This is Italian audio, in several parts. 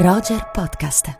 Roger Podcast.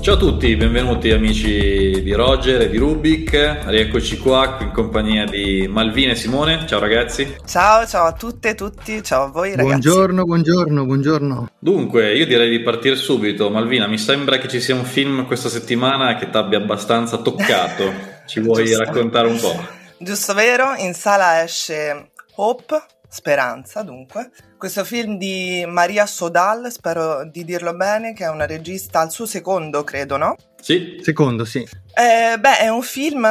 Ciao a tutti, benvenuti amici di Roger e di Rubik. Rieccoci qua in compagnia di Malvina e Simone. Ciao ragazzi. Ciao a tutte e tutti, ciao a voi ragazzi. Buongiorno. Dunque, io direi di partire subito. Malvina, mi sembra che ci sia un film questa settimana che t'abbia abbastanza toccato. Ci vuoi raccontare un po'? Giusto, vero? In sala esce Hope, Speranza, dunque. Questo film di Maria Sødahl, spero di dirlo bene, che è una regista al suo secondo, credo, no? Sì, secondo, sì. È un film,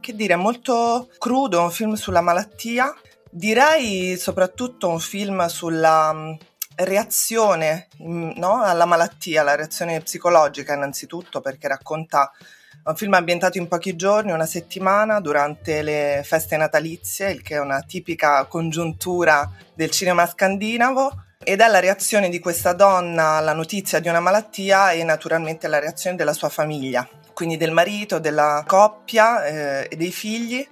che dire, molto crudo, un film sulla malattia. Direi soprattutto un film sulla reazione, no? Alla malattia, la reazione psicologica innanzitutto, perché racconta... È un film ambientato in pochi giorni, una settimana, durante le feste natalizie, il che è una tipica congiuntura del cinema scandinavo, ed è la reazione di questa donna alla notizia di una malattia e naturalmente la reazione della sua famiglia, quindi del marito, della coppia e dei figli.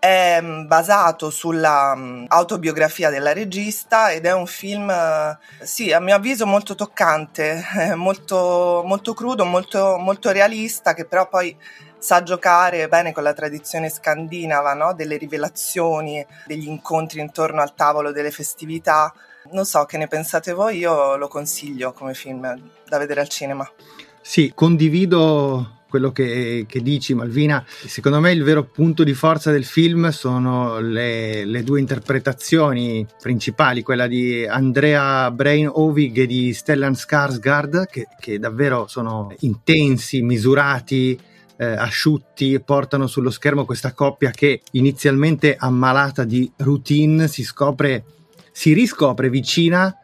È basato sulla autobiografia della regista ed è un film, sì, a mio avviso molto toccante, molto, molto crudo, molto, molto realista, che però poi sa giocare bene con la tradizione scandinava, no? Delle rivelazioni, degli incontri intorno al tavolo delle festività. Non so che ne pensate voi, io lo consiglio come film da vedere al cinema. Sì, condivido quello che dici, Malvina. Secondo me il vero punto di forza del film sono le due interpretazioni principali, quella di Andrea Brainovig e di Stellan Skarsgård, che davvero sono intensi, misurati, asciutti, portano sullo schermo questa coppia che, inizialmente ammalata di routine, si riscopre vicina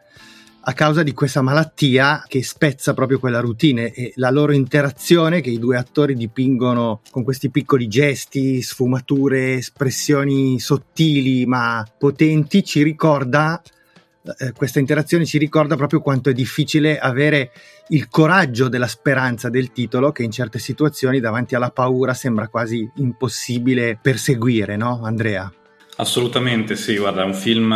a causa di questa malattia che spezza proprio quella routine, e la loro interazione che i due attori dipingono con questi piccoli gesti, sfumature, espressioni sottili ma potenti, questa interazione ci ricorda proprio quanto è difficile avere il coraggio della speranza del titolo, che in certe situazioni davanti alla paura sembra quasi impossibile perseguire, no Andrea? Assolutamente sì, guarda, è un film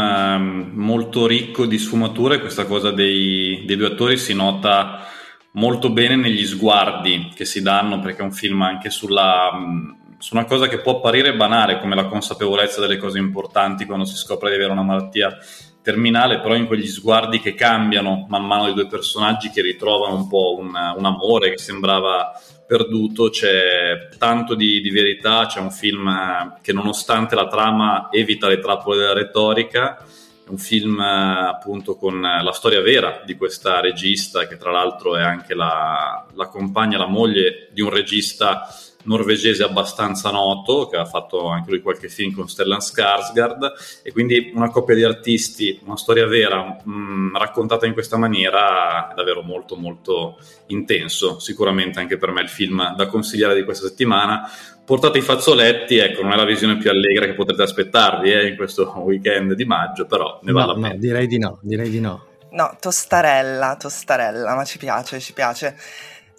molto ricco di sfumature. Questa cosa dei due attori si nota molto bene negli sguardi che si danno, perché è un film anche su una cosa che può apparire banale, come la consapevolezza delle cose importanti quando si scopre di avere una malattia terminale, però in quegli sguardi che cambiano man mano dei due personaggi, che ritrovano un po' un amore che sembrava perduto, c'è tanto di verità. C'è un film che, nonostante la trama evita le trappole della retorica, è un film appunto con la storia vera di questa regista, che tra l'altro è anche la compagna, la moglie di un regista norvegese abbastanza noto, che ha fatto anche lui qualche film con Stellan Skarsgård, e quindi una coppia di artisti, una storia vera raccontata in questa maniera è davvero molto molto intenso. Sicuramente anche per me il film da consigliare di questa settimana. Portate i fazzoletti, ecco, non è la visione più allegra che potrete aspettarvi in questo weekend di maggio, però ne vale la pena. Direi di no. No, tostarella, ma ci piace.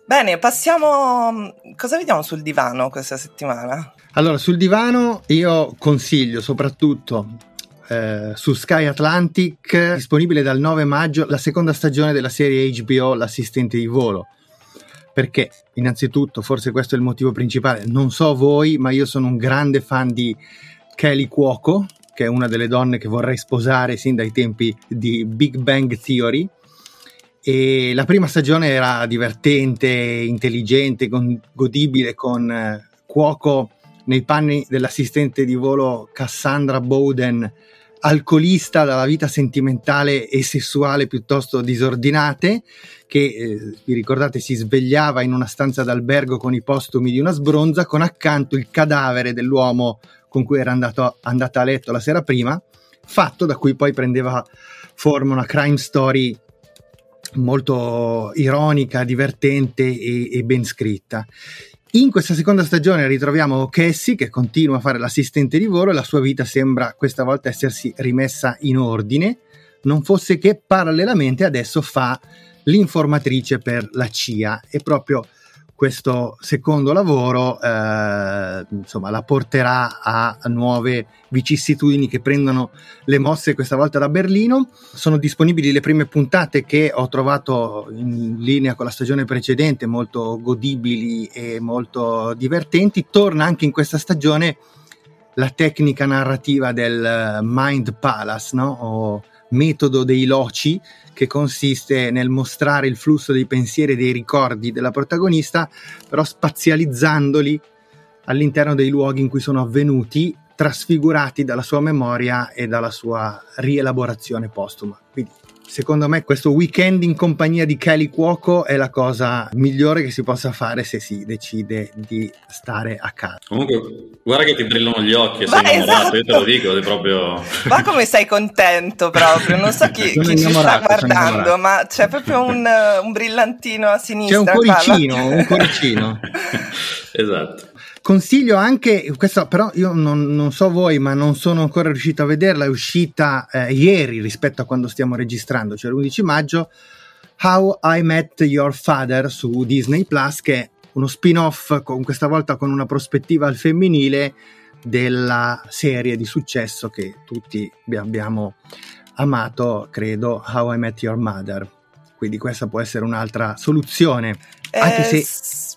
Bene, passiamo... Cosa vediamo sul divano questa settimana? Allora, sul divano io consiglio soprattutto su Sky Atlantic, disponibile dal 9 maggio, la seconda stagione della serie HBO L'assistente di volo. Perché, innanzitutto, forse questo è il motivo principale, non so voi, ma io sono un grande fan di Kaley Cuoco, che è una delle donne che vorrei sposare sin dai tempi di Big Bang Theory. E la prima stagione era divertente, intelligente, godibile, con Cuoco nei panni dell'assistente di volo Cassandra Bowden, alcolista, dalla vita sentimentale e sessuale piuttosto disordinate, che vi ricordate si svegliava in una stanza d'albergo con i postumi di una sbronza, con accanto il cadavere dell'uomo con cui era andata a letto la sera prima, fatto da cui poi prendeva forma una crime story molto ironica, divertente e ben scritta. In questa seconda stagione ritroviamo Cassie, che continua a fare l'assistente di volo, e la sua vita sembra questa volta essersi rimessa in ordine, non fosse che parallelamente adesso fa l'informatrice per la CIA, e proprio questo secondo lavoro insomma la porterà a nuove vicissitudini che prendono le mosse questa volta da Berlino. Sono disponibili le prime puntate che ho trovato in linea con la stagione precedente molto godibili e molto divertenti. Torna anche in questa stagione la tecnica narrativa del Mind Palace, no? O metodo dei loci, che consiste nel mostrare il flusso dei pensieri e dei ricordi della protagonista, però spazializzandoli all'interno dei luoghi in cui sono avvenuti, trasfigurati dalla sua memoria e dalla sua rielaborazione postuma. Quindi secondo me questo weekend in compagnia di Kaley Cuoco è la cosa migliore che si possa fare se si decide di stare a casa. Comunque, guarda che ti brillano gli occhi, sei innamorato, esatto. Io te lo dico, è proprio... Ma come sei contento proprio, non so chi ci sta guardando, ma c'è proprio un brillantino a sinistra. C'è un cuoricino. Esatto. Consiglio anche, questo però io non so voi, ma non sono ancora riuscito a vederla, è uscita ieri rispetto a quando stiamo registrando, cioè l'11 maggio, How I Met Your Father su Disney+, che è uno spin-off, questa volta con una prospettiva al femminile, della serie di successo che tutti abbiamo amato, credo, How I Met Your Mother. Quindi questa può essere un'altra soluzione, anche se...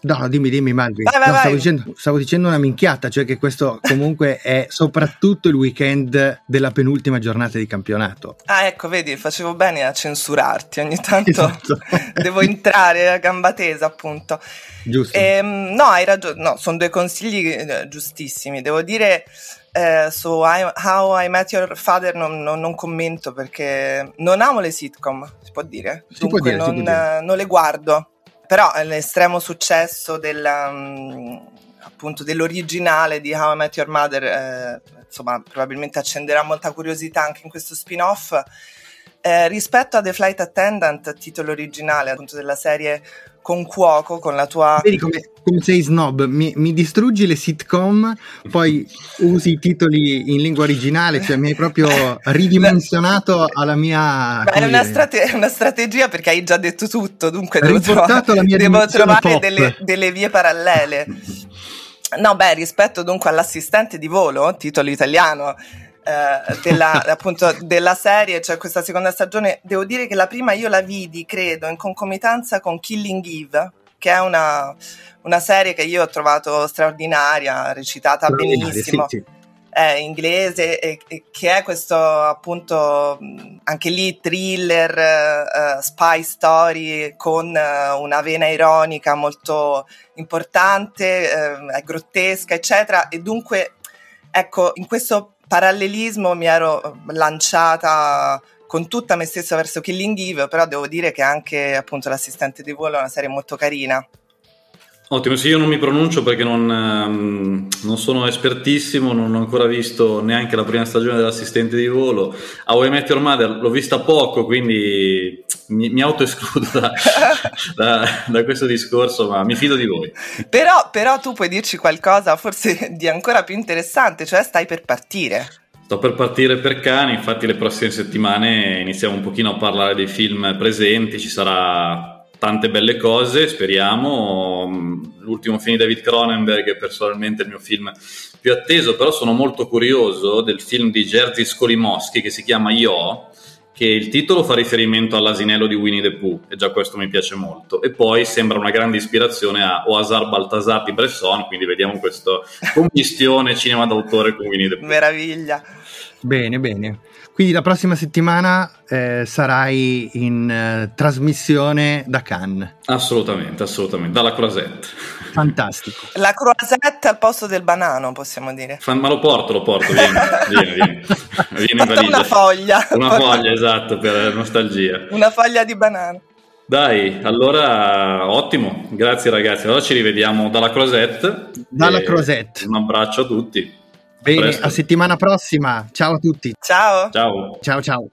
No, dimmi Malvi. Vai. Stavo dicendo una minchiata, cioè che questo comunque è soprattutto il weekend della penultima giornata di campionato. Ah, ecco, vedi, facevo bene a censurarti, ogni tanto esatto. Devo entrare a gamba tesa, appunto. Giusto. No, hai ragione, no, sono due consigli giustissimi, devo dire... su How I Met Your Father non commento perché non amo le sitcom, si può dire, non le guardo, però l'estremo successo appunto dell'originale di How I Met Your Mother insomma probabilmente accenderà molta curiosità anche in questo spin-off rispetto a The Flight Attendant, titolo originale appunto della serie con Cuoco, con la tua... Vedi come sei snob, mi distruggi le sitcom, poi usi i titoli in lingua originale, cioè mi hai proprio ridimensionato alla mia... Ma è una strategia perché hai già detto tutto, dunque devo trovare delle vie parallele. No, beh, rispetto dunque all'assistente di volo, titolo italiano, appunto della serie, cioè questa seconda stagione, devo dire che la prima io la vidi, credo, in concomitanza con Killing Eve, che è una serie che io ho trovato straordinaria, recitata benissimo, sì. Inglese, e che è questo appunto anche lì thriller, spy story con una vena ironica molto importante, è grottesca, eccetera, e dunque ecco, in questo parallelismo mi ero lanciata con tutta me stessa verso Killing Eve, però devo dire che anche appunto l'assistente di volo è una serie molto carina. Ottimo, sì, io non mi pronuncio perché non sono espertissimo, non ho ancora visto neanche la prima stagione dell'assistente di volo. How I Met Your Mother l'ho vista poco, quindi mi autoescludo da questo discorso, ma mi fido di voi. Però tu puoi dirci qualcosa forse di ancora più interessante, cioè stai per partire. Sto per partire per Cannes, infatti le prossime settimane iniziamo un pochino a parlare dei film presenti, ci sarà... tante belle cose, speriamo. L'ultimo film di David Cronenberg è personalmente il mio film più atteso, però sono molto curioso del film di Jerzy Skolimowski che si chiama Io, che il titolo fa riferimento all'asinello di Winnie the Pooh, e già questo mi piace molto. E poi sembra una grande ispirazione a Au hasard Balthazar di Bresson, quindi vediamo questo commistione cinema d'autore con Winnie the Pooh. Meraviglia! Bene. Quindi la prossima settimana sarai in trasmissione da Cannes. Assolutamente, dalla Croisette. Fantastico. La Croisette al posto del banano, possiamo dire. Ma lo porto, vieni. Vieni in valigia. Una foglia. Una foglia, esatto, per nostalgia. Una foglia di banano. Dai, allora, ottimo, grazie ragazzi. Allora ci rivediamo dalla Croisette. Un abbraccio a tutti. Bene, a settimana prossima. Ciao a tutti. Ciao. Ciao.